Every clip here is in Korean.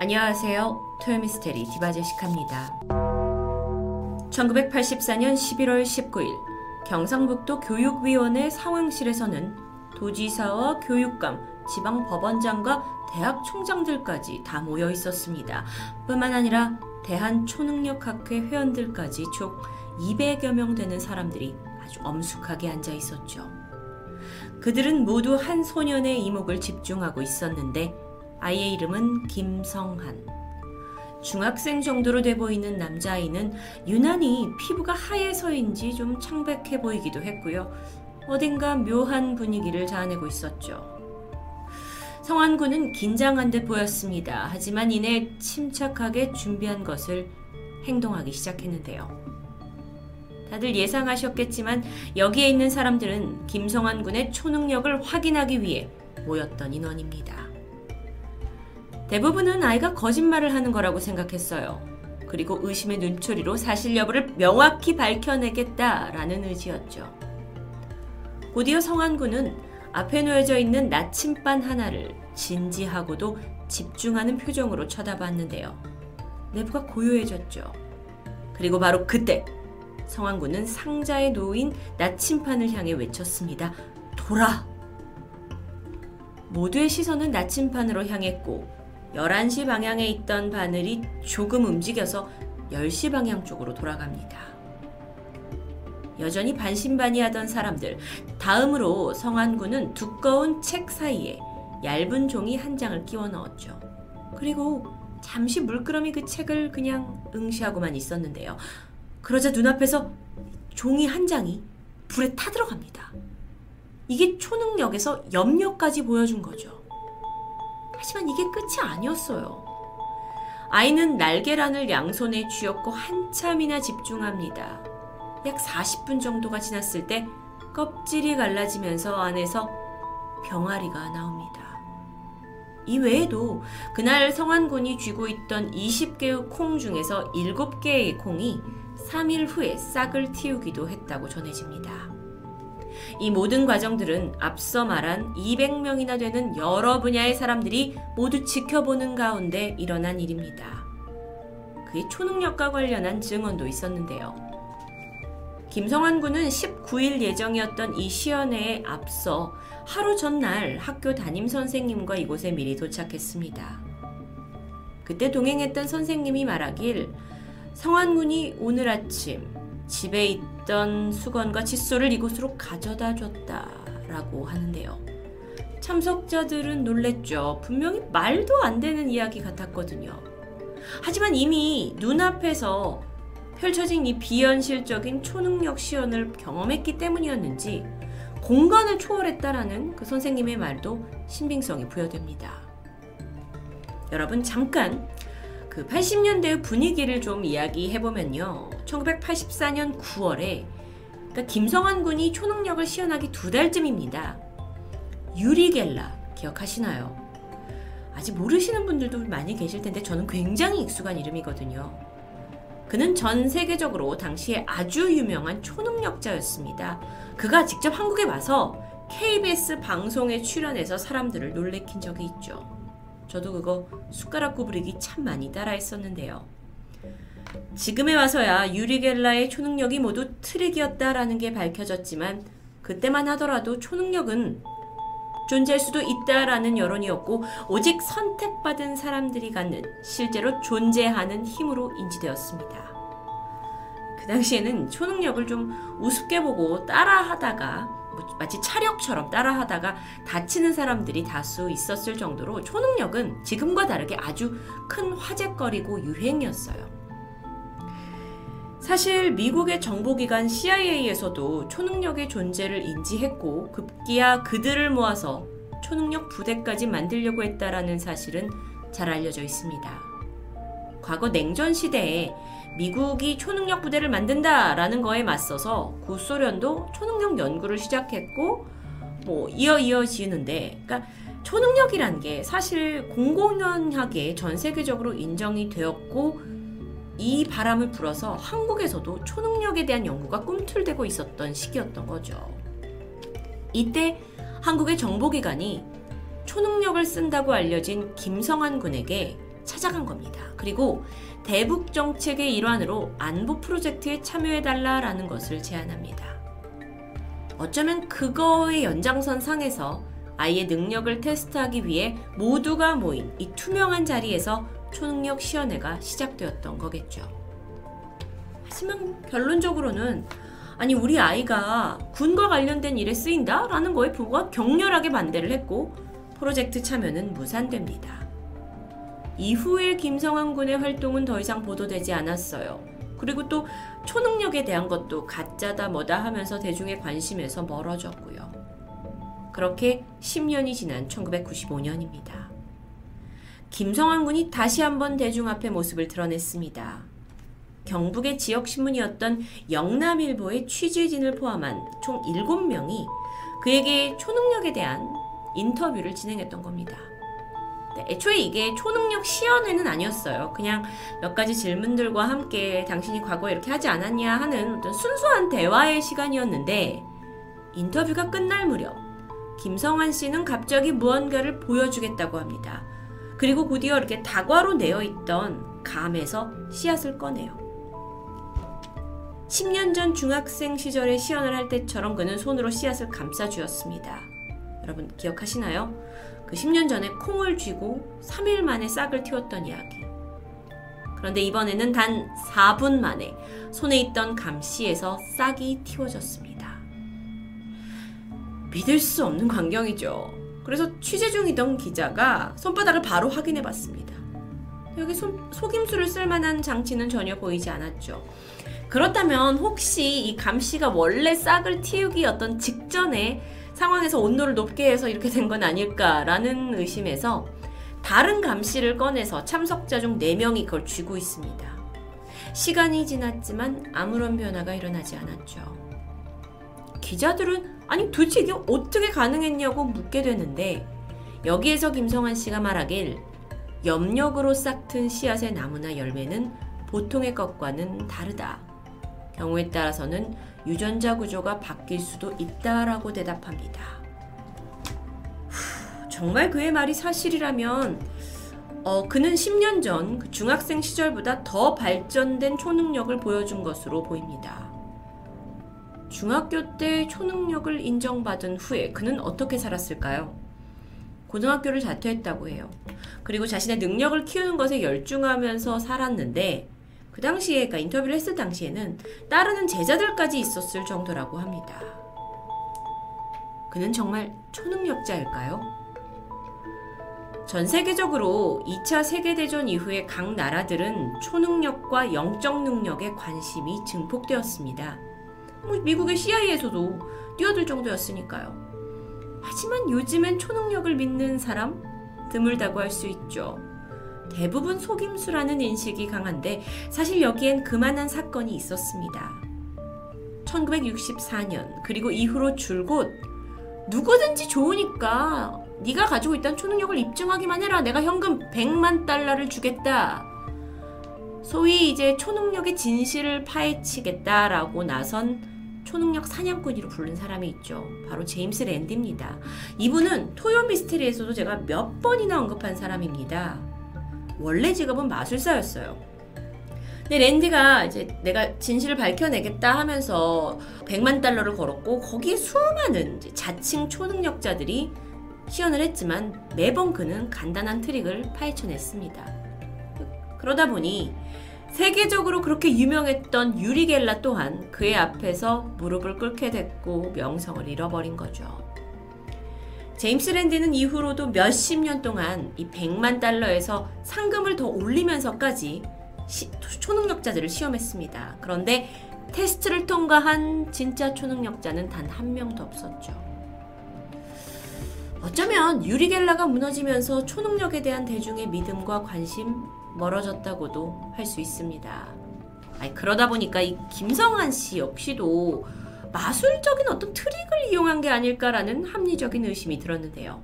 안녕하세요. 토요미스테리 디바제시카입니다. 1984년 11월 19일 경상북도 교육위원회 상황실에서는 도지사와 교육감, 지방법원장과 대학 총장들까지 다 모여 있었습니다. 뿐만 아니라 대한초능력학회 회원들까지 총 200여 명 되는 사람들이 아주 엄숙하게 앉아 있었죠. 그들은 모두 한 소년의 이목을 집중하고 있었는데 아이의 이름은 김성한. 중학생 정도로 돼 보이는 남자아이는 유난히 피부가 하얘서인지 좀 창백해 보이기도 했고요. 어딘가 묘한 분위기를 자아내고 있었죠. 성한 군은 긴장한 듯 보였습니다. 하지만 이내 침착하게 준비한 것을 행동하기 시작했는데요. 다들 예상하셨겠지만 여기에 있는 사람들은 김성한 군의 초능력을 확인하기 위해 모였던 인원입니다. 대부분은 아이가 거짓말을 하는 거라고 생각했어요. 그리고 의심의 눈초리로 사실 여부를 명확히 밝혀내겠다라는 의지였죠. 곧이어 성한 군은 앞에 놓여져 있는 나침반 하나를 진지하고도 집중하는 표정으로 쳐다봤는데요. 내부가 고요해졌죠. 그리고 바로 그때 성한 군은 상자에 놓인 나침반을 향해 외쳤습니다. 돌아! 모두의 시선은 나침반으로 향했고 11시 방향에 있던 바늘이 조금 움직여서 10시 방향 쪽으로 돌아갑니다. 여전히 반신반의하던 사람들, 다음으로 성한 군은 두꺼운 책 사이에 얇은 종이 한 장을 끼워 넣었죠. 그리고 잠시 물끄러미 그 책을 그냥 응시하고만 있었는데요. 그러자 눈앞에서 종이 한 장이 불에 타들어갑니다. 이게 초능력에서 염력까지 보여준 거죠. 하지만 이게 끝이 아니었어요. 아이는 날계란을 양손에 쥐었고 한참이나 집중합니다. 약 40분 정도가 지났을 때 껍질이 갈라지면서 안에서 병아리가 나옵니다. 이외에도 그날 성한 군이 쥐고 있던 20개의 콩 중에서 7개의 콩이 3일 후에 싹을 틔우기도 했다고 전해집니다. 이 모든 과정들은 앞서 말한 200명이나 되는 여러 분야의 사람들이 모두 지켜보는 가운데 일어난 일입니다. 그의 초능력과 관련한 증언도 있었는데요. 김성한 군은 19일 예정이었던 이 시연회에 앞서 하루 전날 학교 담임선생님과 이곳에 미리 도착했습니다. 그때 동행했던 선생님이 말하길 성한 군이 오늘 아침 집에 있던 수건과 칫솔을 이곳으로 가져다 줬다라고 하는데요. 참석자들은 놀랬죠. 분명히 말도 안 되는 이야기 같았거든요. 하지만 이미 눈앞에서 펼쳐진 이 비현실적인 초능력 시연을 경험했기 때문이었는지 공간을 초월했다라는 그 선생님의 말도 신빙성이 부여됩니다. 여러분 잠깐 그 80년대의 분위기를 좀 이야기해보면요. 1984년 9월에 그러니까 김성한 군이 초능력을 시연하기 2달쯤입니다. 유리겔라 기억하시나요? 아직 모르시는 분들도 많이 계실 텐데 저는 굉장히 익숙한 이름이거든요. 그는 전 세계적으로 당시에 아주 유명한 초능력자였습니다. 그가 직접 한국에 와서 KBS 방송에 출연해서 사람들을 놀래킨 적이 있죠. 저도 그거 숟가락 구부리기 참 많이 따라 했었는데요. 지금에 와서야 유리겔라의 초능력이 모두 트릭이었다라는 게 밝혀졌지만 그때만 하더라도 초능력은 존재할 수도 있다라는 여론이었고 오직 선택받은 사람들이 갖는 실제로 존재하는 힘으로 인지되었습니다. 그 당시에는 초능력을 좀 우습게 보고 따라하다가 마치 차력처럼 따라하다가 다치는 사람들이 다수 있었을 정도로 초능력은 지금과 다르게 아주 큰 화제거리고 유행이었어요. 사실 미국의 정보기관 CIA에서도 초능력의 존재를 인지했고 급기야 그들을 모아서 초능력 부대까지 만들려고 했다라는 사실은 잘 알려져 있습니다. 과거 냉전 시대에 미국이 초능력 부대를 만든다라는 거에 맞서서 구소련도 초능력 연구를 시작했고 뭐 이어지는데 그러니까 초능력이란 게 사실 공공연하게 전 세계적으로 인정이 되었고 이 바람을 불어서 한국에서도 초능력에 대한 연구가 꿈틀대고 있었던 시기였던 거죠. 이때 한국의 정보기관이 초능력을 쓴다고 알려진 김성한 군에게 찾아간 겁니다. 그리고 대북 정책의 일환으로 안보 프로젝트에 참여해달라라는 것을 제안합니다. 어쩌면 그거의 연장선 상에서 아이의 능력을 테스트하기 위해 모두가 모인 이 투명한 자리에서 초능력 시연회가 시작되었던 거겠죠. 하지만 결론적으로는 아니 우리 아이가 군과 관련된 일에 쓰인다? 라는 거에 부모가 격렬하게 반대를 했고 프로젝트 참여는 무산됩니다. 이후에 김성한 군의 활동은 더 이상 보도되지 않았어요. 그리고 또 초능력에 대한 것도 가짜다 뭐다 하면서 대중의 관심에서 멀어졌고요. 그렇게 10년이 지난 1995년입니다. 김성한 군이 다시 한번 대중 앞에 모습을 드러냈습니다. 경북의 지역신문이었던 영남일보의 취재진을 포함한 총 7명이 그에게 초능력에 대한 인터뷰를 진행했던 겁니다. 애초에 이게 초능력 시연회는 아니었어요. 그냥 몇 가지 질문들과 함께 당신이 과거에 이렇게 하지 않았냐 하는 어떤 순수한 대화의 시간이었는데 인터뷰가 끝날 무렵 김성한 씨는 갑자기 무언가를 보여주겠다고 합니다. 그리고 곧이어 이렇게 다과로 내어있던 감에서 씨앗을 꺼내요. 10년 전 중학생 시절에 시연을 할 때처럼 그는 손으로 씨앗을 감싸주었습니다. 여러분 기억하시나요? 그 10년 전에 콩을 쥐고 3일 만에 싹을 틔웠던 이야기. 그런데 이번에는 단 4분 만에 손에 있던 감씨에서 싹이 틔워졌습니다. 믿을 수 없는 광경이죠. 그래서 취재 중이던 기자가 손바닥을 바로 확인해 봤습니다. 여기 속임수를 쓸만한 장치는 전혀 보이지 않았죠. 그렇다면 혹시 이 감씨가 원래 싹을 틔우기 어떤 직전에 상황에서 온도를 높게 해서 이렇게 된 건 아닐까라는 의심에서 다른 감씨를 꺼내서 참석자 중 4명이 그걸 쥐고 있습니다. 시간이 지났지만 아무런 변화가 일어나지 않았죠. 기자들은 아니 도대체 이게 어떻게 가능했냐고 묻게 되는데 여기에서 김성한 씨가 말하길 염력으로 싹튼 씨앗의 나무나 열매는 보통의 것과는 다르다. 경우에 따라서는 유전자 구조가 바뀔 수도 있다라고 대답합니다. 정말 그의 말이 사실이라면 그는 10년 전 그 중학생 시절보다 더 발전된 초능력을 보여준 것으로 보입니다. 중학교 때 초능력을 인정받은 후에 그는 어떻게 살았을까요? 고등학교를 자퇴했다고 해요. 그리고 자신의 능력을 키우는 것에 열중하면서 살았는데 그 당시에 그러니까 인터뷰를 했을 당시에는 따르는 제자들까지 있었을 정도라고 합니다. 그는 정말 초능력자일까요? 전 세계적으로 2차 세계대전 이후에 각 나라들은 초능력과 영적 능력에 관심이 증폭되었습니다. 미국의 CIA에서도 뛰어들 정도였으니까요. 하지만 요즘엔 초능력을 믿는 사람? 드물다고 할 수 있죠. 대부분 속임수라는 인식이 강한데 사실 여기엔 그만한 사건이 있었습니다. 1964년 그리고 이후로 줄곧 누구든지 좋으니까 네가 가지고 있던 초능력을 입증하기만 해라. 내가 현금 100만 달러를 주겠다. 소위 이제 초능력의 진실을 파헤치겠다라고 나선 초능력 사냥꾼이로 부른 사람이 있죠. 바로 제임스 랜디입니다. 이분은 토요미스테리에서도 제가 몇 번이나 언급한 사람입니다. 원래 직업은 마술사였어요. 근데 랜디가 이제 내가 진실을 밝혀내겠다 하면서 100만 달러를 걸었고 거기에 수많은 자칭 초능력자들이 시연을 했지만 매번 그는 간단한 트릭을 파헤쳐냈습니다. 그러다 보니 세계적으로 그렇게 유명했던 유리겔라 또한 그의 앞에서 무릎을 꿇게 됐고 명성을 잃어버린 거죠. 제임스 랜디는 이후로도 몇십 년 동안 이 100만 달러에서 상금을 더 올리면서까지 초능력자들을 시험했습니다. 그런데 테스트를 통과한 진짜 초능력자는 단 한 명도 없었죠. 어쩌면 유리겔라가 무너지면서 초능력에 대한 대중의 믿음과 관심 멀어졌다고도 할 수 있습니다. 아니, 그러다 보니까 이 김성한 씨 역시도 마술적인 어떤 트릭을 이용한 게 아닐까라는 합리적인 의심이 들었는데요.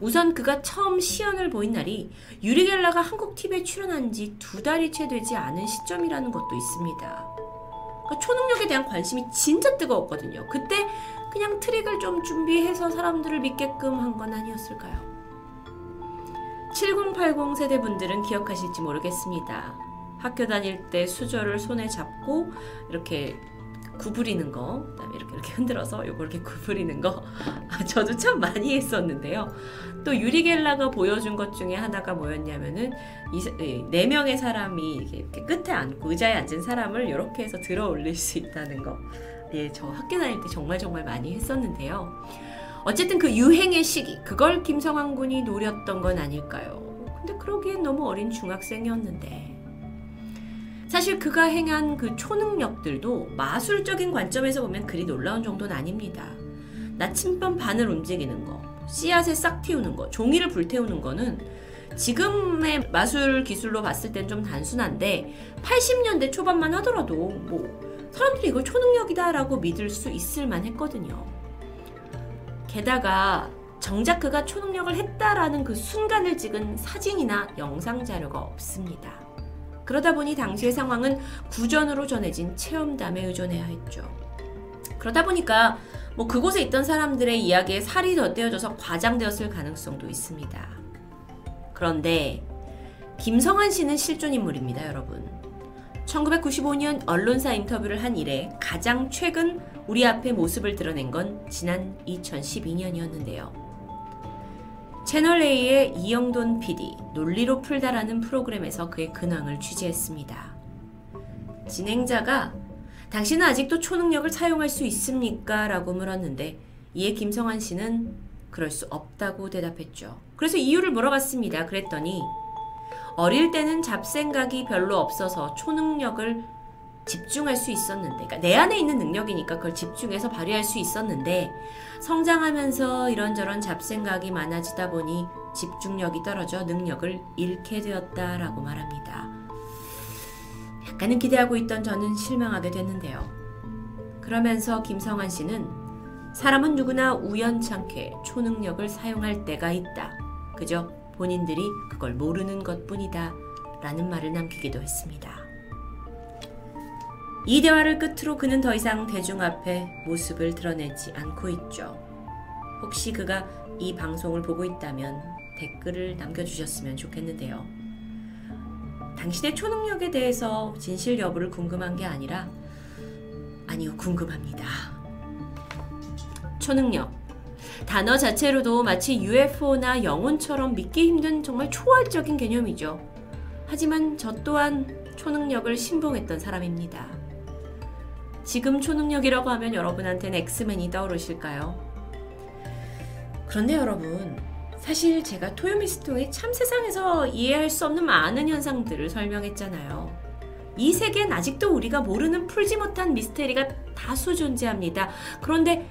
우선 그가 처음 시연을 보인 날이 유리겔라가 한국 TV에 출연한 지 2달이 채 되지 않은 시점이라는 것도 있습니다. 그러니까 초능력에 대한 관심이 진짜 뜨거웠거든요. 그때 그냥 트릭을 좀 준비해서 사람들을 믿게끔 한 건 아니었을까요? 7080 세대분들은 기억하실지 모르겠습니다. 학교 다닐 때 수저를 손에 잡고 이렇게 구부리는 거, 그다음에 이렇게 흔들어서 요거 이렇게 구부리는 거 저도 참 많이 했었는데요. 또 유리겔라가 보여준 것 중에 하나가 뭐였냐면은 네 명의 사람이 이렇게 끝에 앉고 의자에 앉은 사람을 이렇게 해서 들어 올릴 수 있다는 거, 예, 저 학교 다닐 때 정말 많이 했었는데요. 어쨌든 그 유행의 시기, 그걸 김성한 군이 노렸던 건 아닐까요? 근데 그러기엔 너무 어린 중학생이었는데, 사실 그가 행한 그 초능력들도 마술적인 관점에서 보면 그리 놀라운 정도는 아닙니다. 나침반 반을 움직이는 거, 씨앗에 싹 틔우는 거, 종이를 불태우는 거는 지금의 마술 기술로 봤을 땐 좀 단순한데 80년대 초반만 하더라도 뭐 사람들이 이걸 초능력이다 라고 믿을 수 있을 만 했거든요. 게다가 정작 그가 초능력을 했다라는 그 순간을 찍은 사진이나 영상 자료가 없습니다. 그러다 보니 당시의 상황은 구전으로 전해진 체험담에 의존해야 했죠. 그러다 보니까 뭐 그곳에 있던 사람들의 이야기에 살이 덧대어져서 과장되었을 가능성도 있습니다. 그런데 김성한 씨는 실존 인물입니다, 여러분. 1995년 언론사 인터뷰를 한 이래 가장 최근 우리 앞에 모습을 드러낸 건 지난 2012년이었는데요. 채널A의 이영돈 PD, 논리로 풀다라는 프로그램에서 그의 근황을 취재했습니다. 진행자가 당신은 아직도 초능력을 사용할 수 있습니까? 라고 물었는데 이에 김성한 씨는 그럴 수 없다고 대답했죠. 그래서 이유를 물어봤습니다. 그랬더니 어릴 때는 잡생각이 별로 없어서 초능력을 집중할 수 있었는데, 그러니까 내 안에 있는 능력이니까 그걸 집중해서 발휘할 수 있었는데 성장하면서 이런저런 잡생각이 많아지다 보니 집중력이 떨어져 능력을 잃게 되었다라고 말합니다. 약간은 기대하고 있던 저는 실망하게 됐는데요. 그러면서 김성한 씨는 사람은 누구나 우연찮게 초능력을 사용할 때가 있다. 그저 본인들이 그걸 모르는 것뿐이다. 라는 말을 남기기도 했습니다. 이 대화를 끝으로 그는 더 이상 대중 앞에 모습을 드러내지 않고 있죠. 혹시 그가 이 방송을 보고 있다면 댓글을 남겨주셨으면 좋겠는데요. 당신의 초능력에 대해서 진실 여부를 궁금한 게 아니라, 아니요, 궁금합니다. 초능력. 단어 자체로도 마치 UFO나 영혼처럼 믿기 힘든 정말 초월적인 개념이죠. 하지만 저 또한 초능력을 신봉했던 사람입니다. 지금 초능력이라고 하면 여러분한테는 엑스맨이 떠오르실까요? 그런데 여러분, 사실 제가 토요미스토리 참 세상에서 이해할 수 없는 많은 현상들을 설명했잖아요. 이 세계엔 아직도 우리가 모르는 풀지 못한 미스테리가 다수 존재합니다. 그런데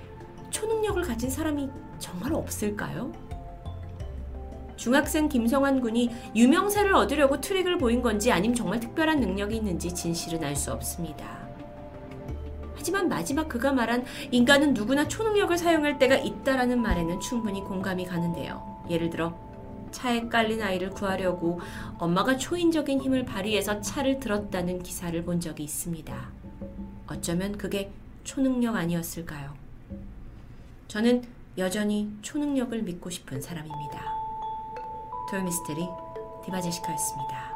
초능력을 가진 사람이 정말 없을까요? 중학생 김성한 군이 유명세를 얻으려고 트릭을 보인 건지 아님 정말 특별한 능력이 있는지 진실은 알 수 없습니다. 하지만 마지막 그가 말한 인간은 누구나 초능력을 사용할 때가 있다라는 말에는 충분히 공감이 가는데요. 예를 들어 차에 깔린 아이를 구하려고 엄마가 초인적인 힘을 발휘해서 차를 들었다는 기사를 본 적이 있습니다. 어쩌면 그게 초능력 아니었을까요? 저는 여전히 초능력을 믿고 싶은 사람입니다. 토요미스테리 디바제시카였습니다.